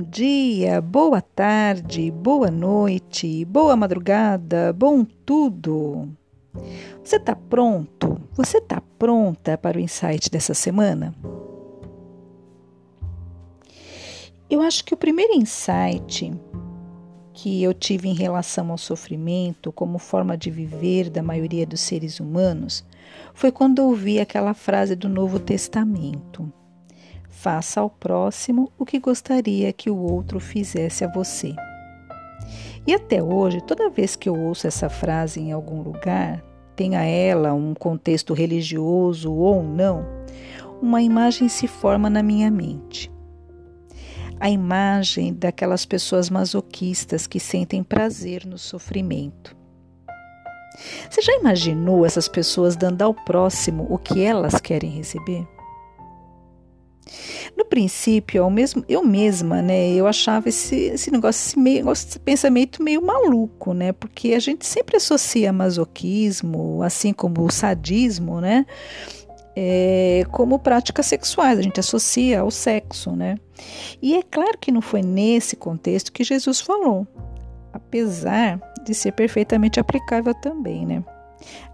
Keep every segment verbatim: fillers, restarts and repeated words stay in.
Bom dia, boa tarde, boa noite, boa madrugada, bom tudo! Você está pronto? Você está pronta para o insight dessa semana? Eu acho que o primeiro insight que eu tive em relação ao sofrimento como forma de viver da maioria dos seres humanos foi quando ouvi aquela frase do Novo Testamento. Faça ao próximo o que gostaria que o outro fizesse a você. E até hoje, toda vez que eu ouço essa frase em algum lugar, tenha ela um contexto religioso ou não, uma imagem se forma na minha mente. A imagem daquelas pessoas masoquistas que sentem prazer no sofrimento. Você já imaginou essas pessoas dando ao próximo o que elas querem receber? No princípio, eu, mesmo, eu mesma, né, eu achava esse, esse negócio, esse, meio, esse pensamento meio maluco, né, porque a gente sempre associa masoquismo, assim como o sadismo, né, é, como práticas sexuais, a gente associa ao sexo, né, e é claro que não foi nesse contexto que Jesus falou, apesar de ser perfeitamente aplicável também, né,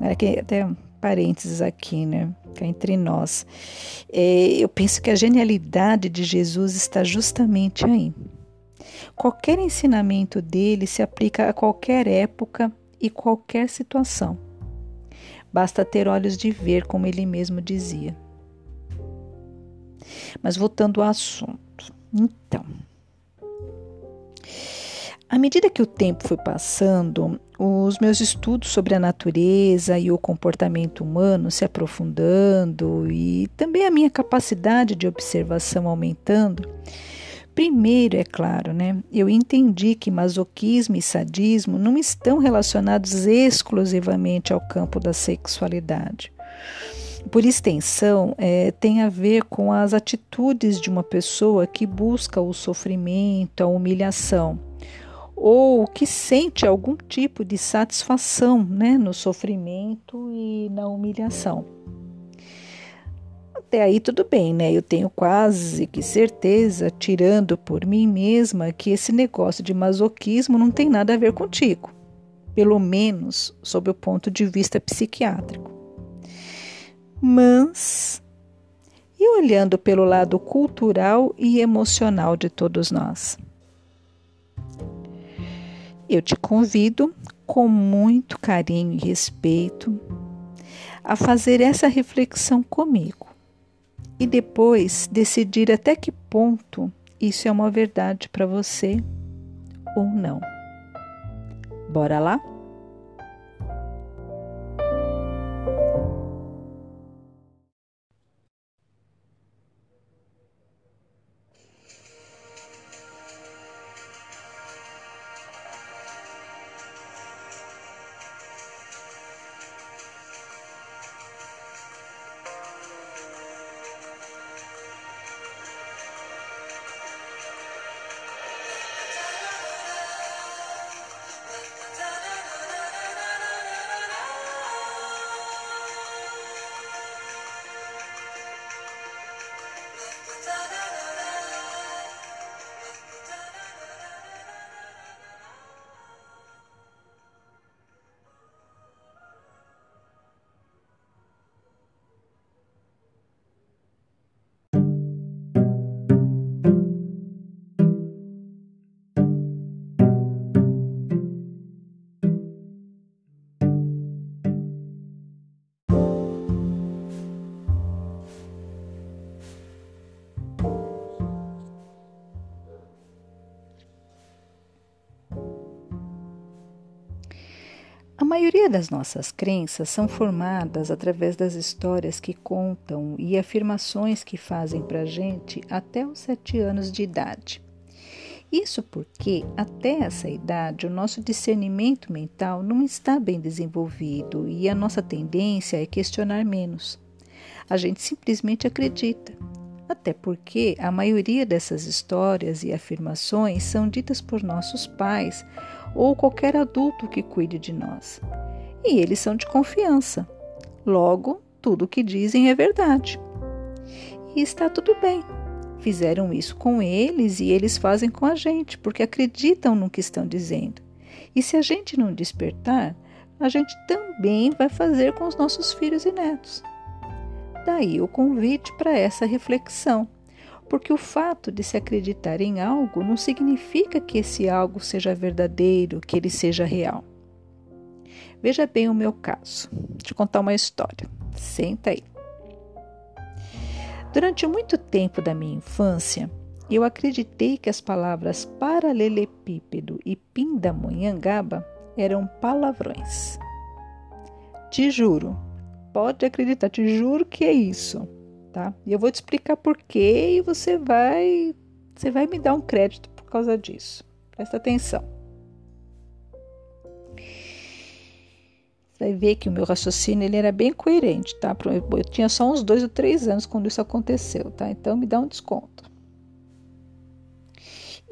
até... parênteses aqui, né? Cá entre nós. É, eu penso que a genialidade de Jesus está justamente aí. Qualquer ensinamento dele se aplica a qualquer época e qualquer situação. Basta ter olhos de ver, como ele mesmo dizia. Mas voltando ao assunto. Então, à medida que o tempo foi passando, os meus estudos sobre a natureza e o comportamento humano se aprofundando e também a minha capacidade de observação aumentando, primeiro, é claro, né, eu entendi que masoquismo e sadismo não estão relacionados exclusivamente ao campo da sexualidade. Por extensão, é, tem a ver com as atitudes de uma pessoa que busca o sofrimento, a humilhação, ou que sente algum tipo de satisfação, né, no sofrimento e na humilhação. Até aí tudo bem, né? Eu tenho quase que certeza, tirando por mim mesma, que esse negócio de masoquismo não tem nada a ver contigo, pelo menos sob o ponto de vista psiquiátrico. Mas, e olhando pelo lado cultural e emocional de todos nós? Eu te convido, com muito carinho e respeito, a fazer essa reflexão comigo e depois decidir até que ponto isso é uma verdade para você ou não. Bora lá? A maioria das nossas crenças são formadas através das histórias que contam e afirmações que fazem para a gente até os sete anos de idade. Isso porque, até essa idade, o nosso discernimento mental não está bem desenvolvido e a nossa tendência é questionar menos. A gente simplesmente acredita, até porque a maioria dessas histórias e afirmações são ditas por nossos pais ou qualquer adulto que cuide de nós. E eles são de confiança. Logo, tudo o que dizem é verdade. E está tudo bem. Fizeram isso com eles e eles fazem com a gente, porque acreditam no que estão dizendo. E se a gente não despertar, a gente também vai fazer com os nossos filhos e netos. Daí o convite para essa reflexão, porque o fato de se acreditar em algo não significa que esse algo seja verdadeiro, que ele seja real. Veja bem o meu caso. Vou te contar uma história. Senta aí. Durante muito tempo da minha infância, eu acreditei que as palavras paralelepípedo e pindamonhangaba eram palavrões. Te juro, pode acreditar, te juro que é isso, tá? E eu vou te explicar por quê e você vai, você vai me dar um crédito por causa disso. Presta atenção. Você vai ver que o meu raciocínio ele era bem coerente, tá? Eu tinha só uns dois ou três anos quando isso aconteceu, tá? Então me dá um desconto.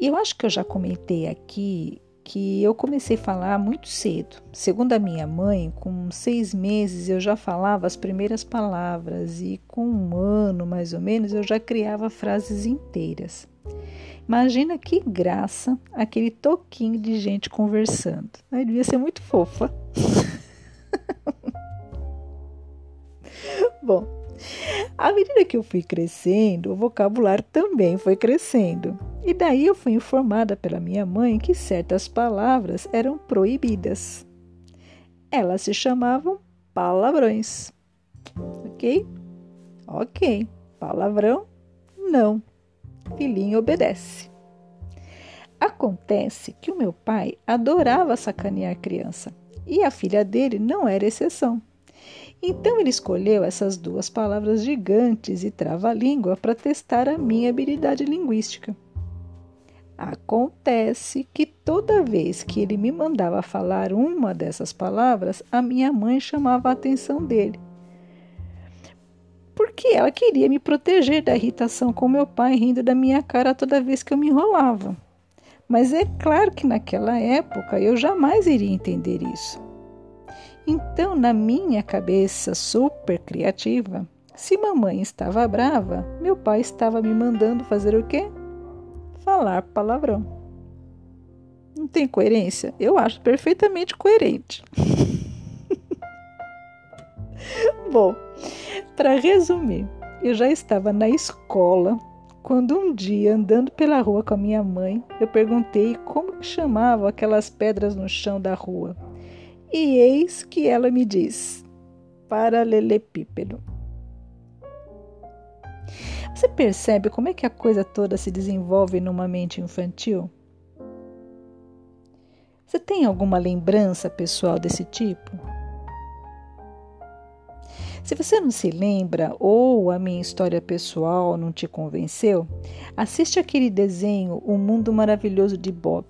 E eu acho que eu já comentei aqui que eu comecei a falar muito cedo. Segundo a minha mãe, com seis meses eu já falava as primeiras palavras e com um ano, mais ou menos, eu já criava frases inteiras. Imagina que graça aquele toquinho de gente conversando. Aí devia ser muito fofa. Bom, à medida que eu fui crescendo, o vocabulário também foi crescendo. E daí eu fui informada pela minha mãe que certas palavras eram proibidas. Elas se chamavam palavrões. Ok? Ok. Palavrão, não. Filhinho obedece. Acontece que o meu pai adorava sacanear a criança. E a filha dele não era exceção. Então ele escolheu essas duas palavras gigantes e trava-língua para testar a minha habilidade linguística. Acontece que toda vez que ele me mandava falar uma dessas palavras, a minha mãe chamava a atenção dele. Porque ela queria me proteger da irritação com meu pai rindo da minha cara toda vez que eu me enrolava. Mas é claro que naquela época eu jamais iria entender isso. Então, na minha cabeça super criativa, se mamãe estava brava, meu pai estava me mandando fazer o quê? Falar palavrão. Não tem coerência? Eu acho perfeitamente coerente. Bom, para resumir, eu já estava na escola quando um dia, andando pela rua com a minha mãe, eu perguntei como que chamavam aquelas pedras no chão da rua. E eis que ela me diz: paralelepípedo. Você percebe como é que a coisa toda se desenvolve numa mente infantil? Você tem alguma lembrança pessoal desse tipo? Se você não se lembra ou a minha história pessoal não te convenceu, assiste aquele desenho O Mundo Maravilhoso de Bob.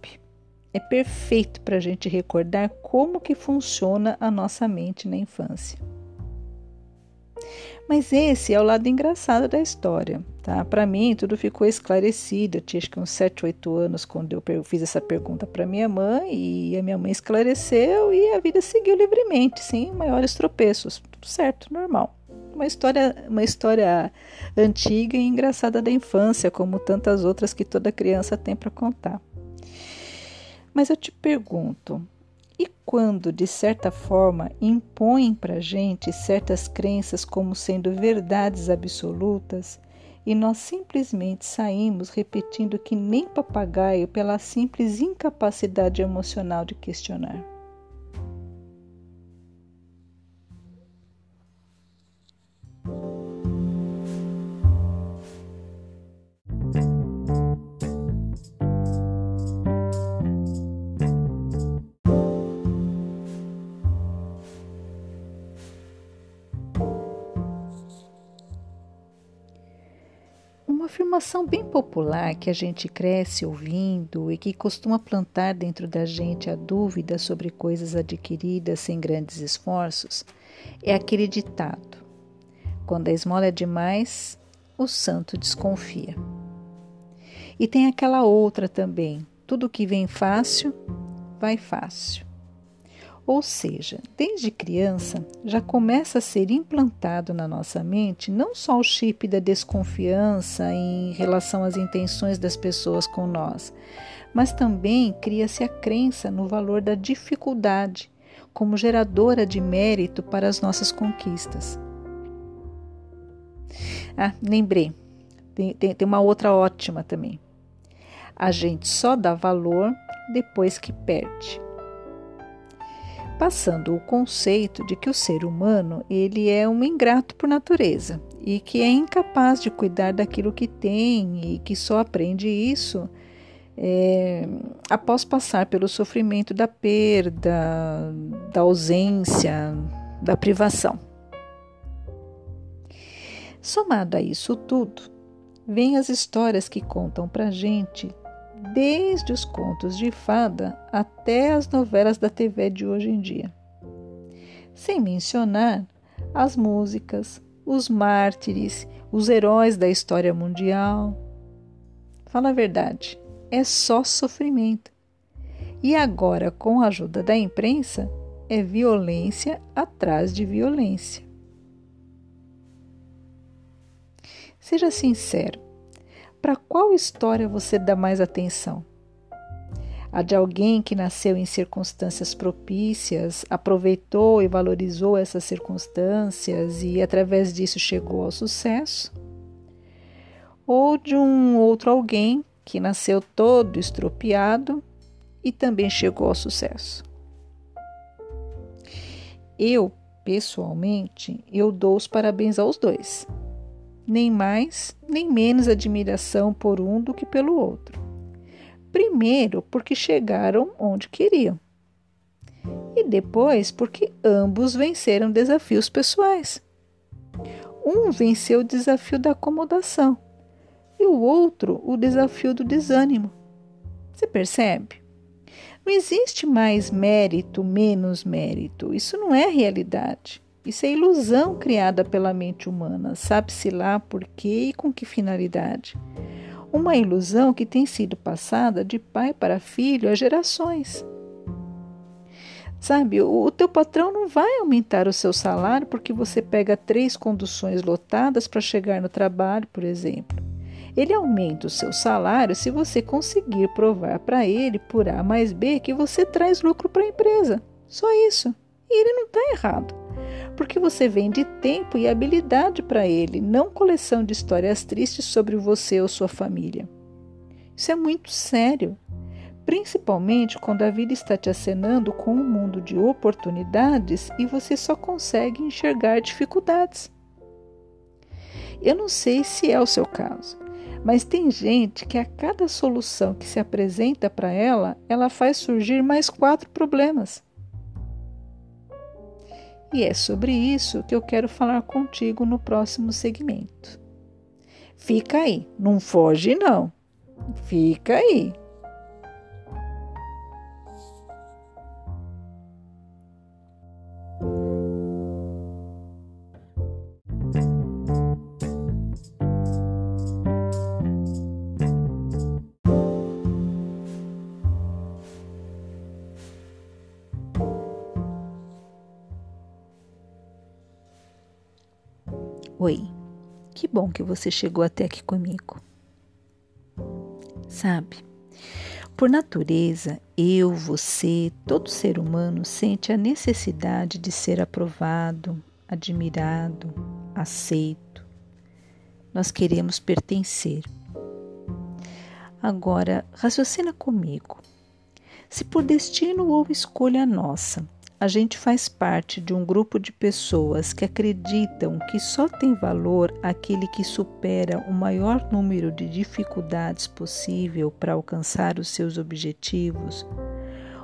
É perfeito para a gente recordar como que funciona a nossa mente na infância. Mas esse é o lado engraçado da história, tá? Para mim, tudo ficou esclarecido. Eu tinha acho que uns sete, oito anos quando eu fiz essa pergunta para minha mãe e a minha mãe esclareceu e a vida seguiu livremente, sem maiores tropeços. Tudo certo, normal. Uma história, uma história antiga e engraçada da infância, como tantas outras que toda criança tem para contar. Mas eu te pergunto, e quando, de certa forma, impõem para a gente certas crenças como sendo verdades absolutas e nós simplesmente saímos repetindo que nem papagaio pela simples incapacidade emocional de questionar? Uma afirmação bem popular que a gente cresce ouvindo e que costuma plantar dentro da gente a dúvida sobre coisas adquiridas sem grandes esforços é aquele ditado: quando a esmola é demais, o santo desconfia. E tem aquela outra também: tudo que vem fácil, vai fácil. Ou seja, desde criança já começa a ser implantado na nossa mente não só o chip da desconfiança em relação às intenções das pessoas com nós, mas também cria-se a crença no valor da dificuldade como geradora de mérito para as nossas conquistas. Ah, lembrei, tem, tem, tem uma outra ótima também. A gente só dá valor depois que perde. Passando o conceito de que o ser humano ele é um ingrato por natureza e que é incapaz de cuidar daquilo que tem e que só aprende isso é, após passar pelo sofrimento da perda, da ausência, da privação. Somado a isso tudo, vêm as histórias que contam pra gente desde os contos de fada até as novelas da T V de hoje em dia. Sem mencionar as músicas, os mártires, os heróis da história mundial. Fala a verdade, é só sofrimento. E agora, com a ajuda da imprensa, é violência atrás de violência. Seja sincero. Para qual história você dá mais atenção? A de alguém que nasceu em circunstâncias propícias, aproveitou e valorizou essas circunstâncias e através disso chegou ao sucesso? Ou de um outro alguém que nasceu todo estropiado e também chegou ao sucesso? Eu, pessoalmente, eu dou os parabéns aos dois. Nem mais, nem menos admiração por um do que pelo outro. Primeiro, porque chegaram onde queriam. E depois, porque ambos venceram desafios pessoais. Um venceu o desafio da acomodação e o outro o desafio do desânimo. Você percebe? Não existe mais mérito, menos mérito. Isso não é realidade. Isso é ilusão criada pela mente humana, sabe-se lá por quê e com que finalidade. Uma ilusão que tem sido passada de pai para filho há gerações. Sabe, o, o teu patrão não vai aumentar o seu salário porque você pega três conduções lotadas para chegar no trabalho, por exemplo. Ele aumenta o seu salário se você conseguir provar para ele, por A mais B, que você traz lucro para a empresa. Só isso. E ele não está errado. Porque você vende tempo e habilidade para ele, não coleção de histórias tristes sobre você ou sua família. Isso é muito sério, principalmente quando a vida está te acenando com um mundo de oportunidades e você só consegue enxergar dificuldades. Eu não sei se é o seu caso, mas tem gente que a cada solução que se apresenta para ela, ela faz surgir mais quatro problemas. E é sobre isso que eu quero falar contigo no próximo segmento. Fica aí, não foge não. Fica aí. Oi, que bom que você chegou até aqui comigo. Sabe, por natureza, eu, você, todo ser humano sente a necessidade de ser aprovado, admirado, aceito. Nós queremos pertencer. Agora, raciocina comigo. Se por destino ou escolha nossa, a gente faz parte de um grupo de pessoas que acreditam que só tem valor aquele que supera o maior número de dificuldades possível para alcançar os seus objetivos.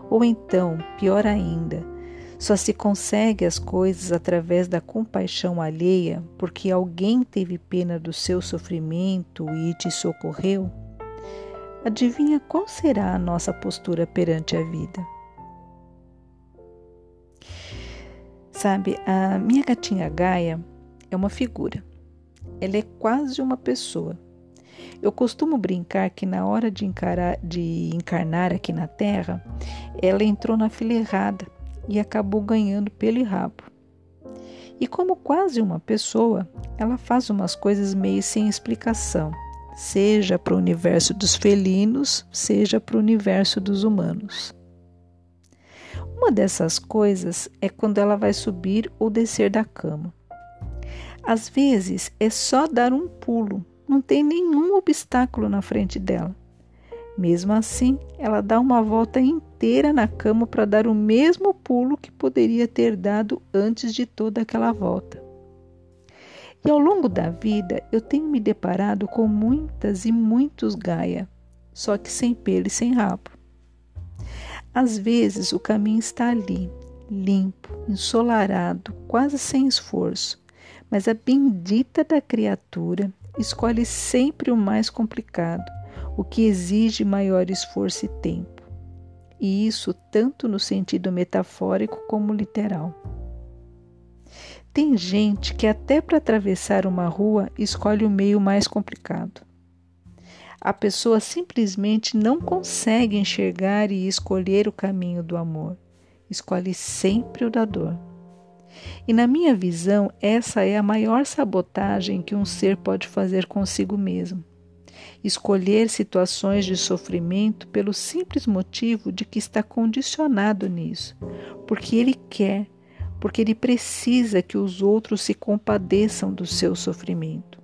Ou então, pior ainda, só se consegue as coisas através da compaixão alheia porque alguém teve pena do seu sofrimento e te socorreu? Adivinha qual será a nossa postura perante a vida? Sabe, a minha gatinha Gaia é uma figura. Ela é quase uma pessoa. Eu costumo brincar que na hora de, encarar, de encarnar aqui na Terra, ela entrou na fila errada e acabou ganhando pelo e rabo. E como quase uma pessoa, ela faz umas coisas meio sem explicação, seja para o universo dos felinos, seja para o universo dos humanos. Uma dessas coisas é quando ela vai subir ou descer da cama. Às vezes é só dar um pulo, não tem nenhum obstáculo na frente dela. Mesmo assim, ela dá uma volta inteira na cama para dar o mesmo pulo que poderia ter dado antes de toda aquela volta. E ao longo da vida, eu tenho me deparado com muitas e muitos Gaia, só que sem pelo e sem rabo. Às vezes, o caminho está ali, limpo, ensolarado, quase sem esforço, mas a bendita da criatura escolhe sempre o mais complicado, o que exige maior esforço e tempo, e isso tanto no sentido metafórico como literal. Tem gente que até para atravessar uma rua escolhe o meio mais complicado. A pessoa simplesmente não consegue enxergar e escolher o caminho do amor, escolhe sempre o da dor. E na minha visão, essa é a maior sabotagem que um ser pode fazer consigo mesmo. Escolher situações de sofrimento pelo simples motivo de que está condicionado nisso, porque ele quer, porque ele precisa que os outros se compadeçam do seu sofrimento.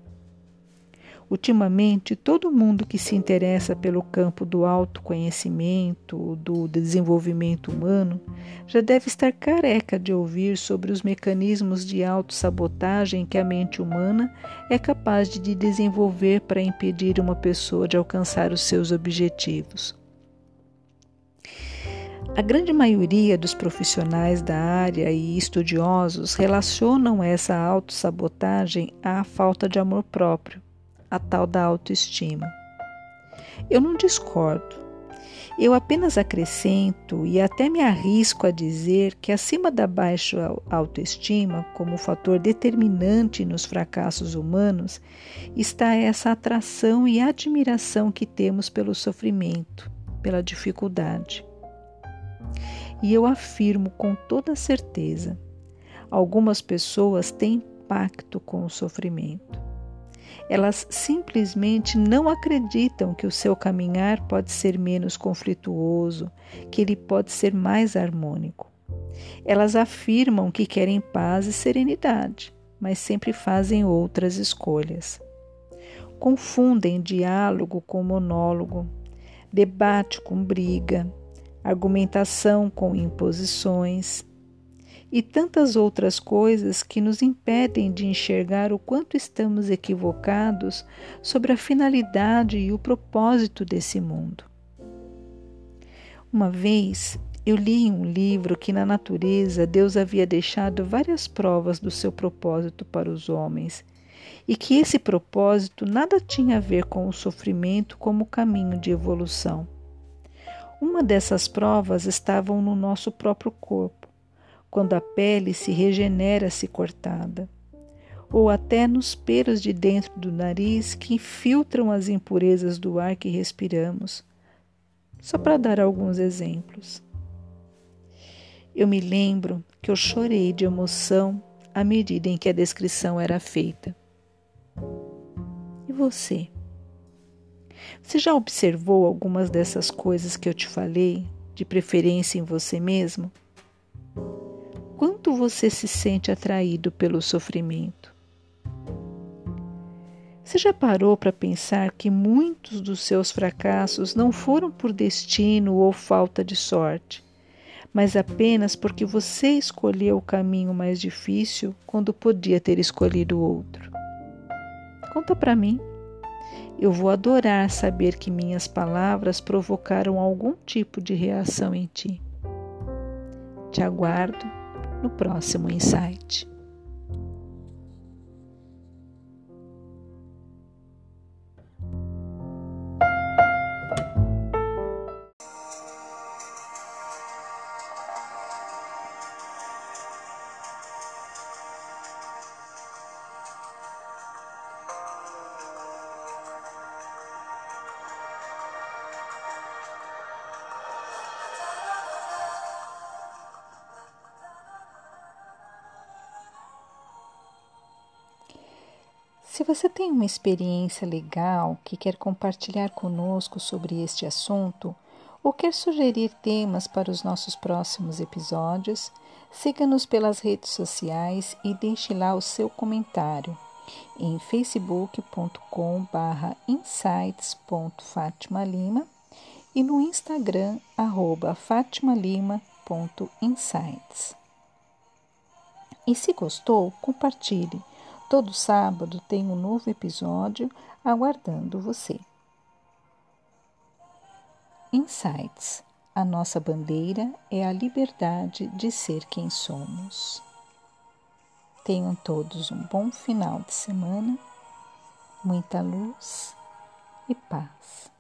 Ultimamente, todo mundo que se interessa pelo campo do autoconhecimento, do desenvolvimento humano, já deve estar careca de ouvir sobre os mecanismos de autossabotagem que a mente humana é capaz de desenvolver para impedir uma pessoa de alcançar os seus objetivos. A grande maioria dos profissionais da área e estudiosos relacionam essa autossabotagem à falta de amor próprio, a tal da autoestima. Eu não discordo. Eu apenas acrescento e até me arrisco a dizer que acima da baixa autoestima, como fator determinante nos fracassos humanos, está essa atração e admiração que temos pelo sofrimento, pela dificuldade. E eu afirmo com toda certeza, algumas pessoas têm pacto com o sofrimento. Elas simplesmente não acreditam que o seu caminhar pode ser menos conflituoso, que ele pode ser mais harmônico. Elas afirmam que querem paz e serenidade, mas sempre fazem outras escolhas. Confundem diálogo com monólogo, debate com briga, argumentação com imposições e tantas outras coisas que nos impedem de enxergar o quanto estamos equivocados sobre a finalidade e o propósito desse mundo. Uma vez, eu li em um livro que na natureza Deus havia deixado várias provas do seu propósito para os homens, e que esse propósito nada tinha a ver com o sofrimento como caminho de evolução. Uma dessas provas estava no nosso próprio corpo, quando a pele se regenera se cortada, ou até nos pelos de dentro do nariz que infiltram as impurezas do ar que respiramos, só para dar alguns exemplos. Eu me lembro que eu chorei de emoção à medida em que a descrição era feita. E você? Você já observou algumas dessas coisas que eu te falei, de preferência em você mesmo? Quanto você se sente atraído pelo sofrimento? Você já parou para pensar que muitos dos seus fracassos não foram por destino ou falta de sorte, mas apenas porque você escolheu o caminho mais difícil quando podia ter escolhido outro? Conta para mim. Eu vou adorar saber que minhas palavras provocaram algum tipo de reação em ti. Te aguardo no próximo insight. Se você tem uma experiência legal que quer compartilhar conosco sobre este assunto ou quer sugerir temas para os nossos próximos episódios, siga-nos pelas redes sociais e deixe lá o seu comentário em facebook ponto com barra insights ponto fátima lima e no Instagram arroba fátima lima ponto insights. E se gostou, compartilhe. Todo sábado tem um novo episódio aguardando você. Insights. A nossa bandeira é a liberdade de ser quem somos. Tenham todos um bom final de semana, muita luz e paz.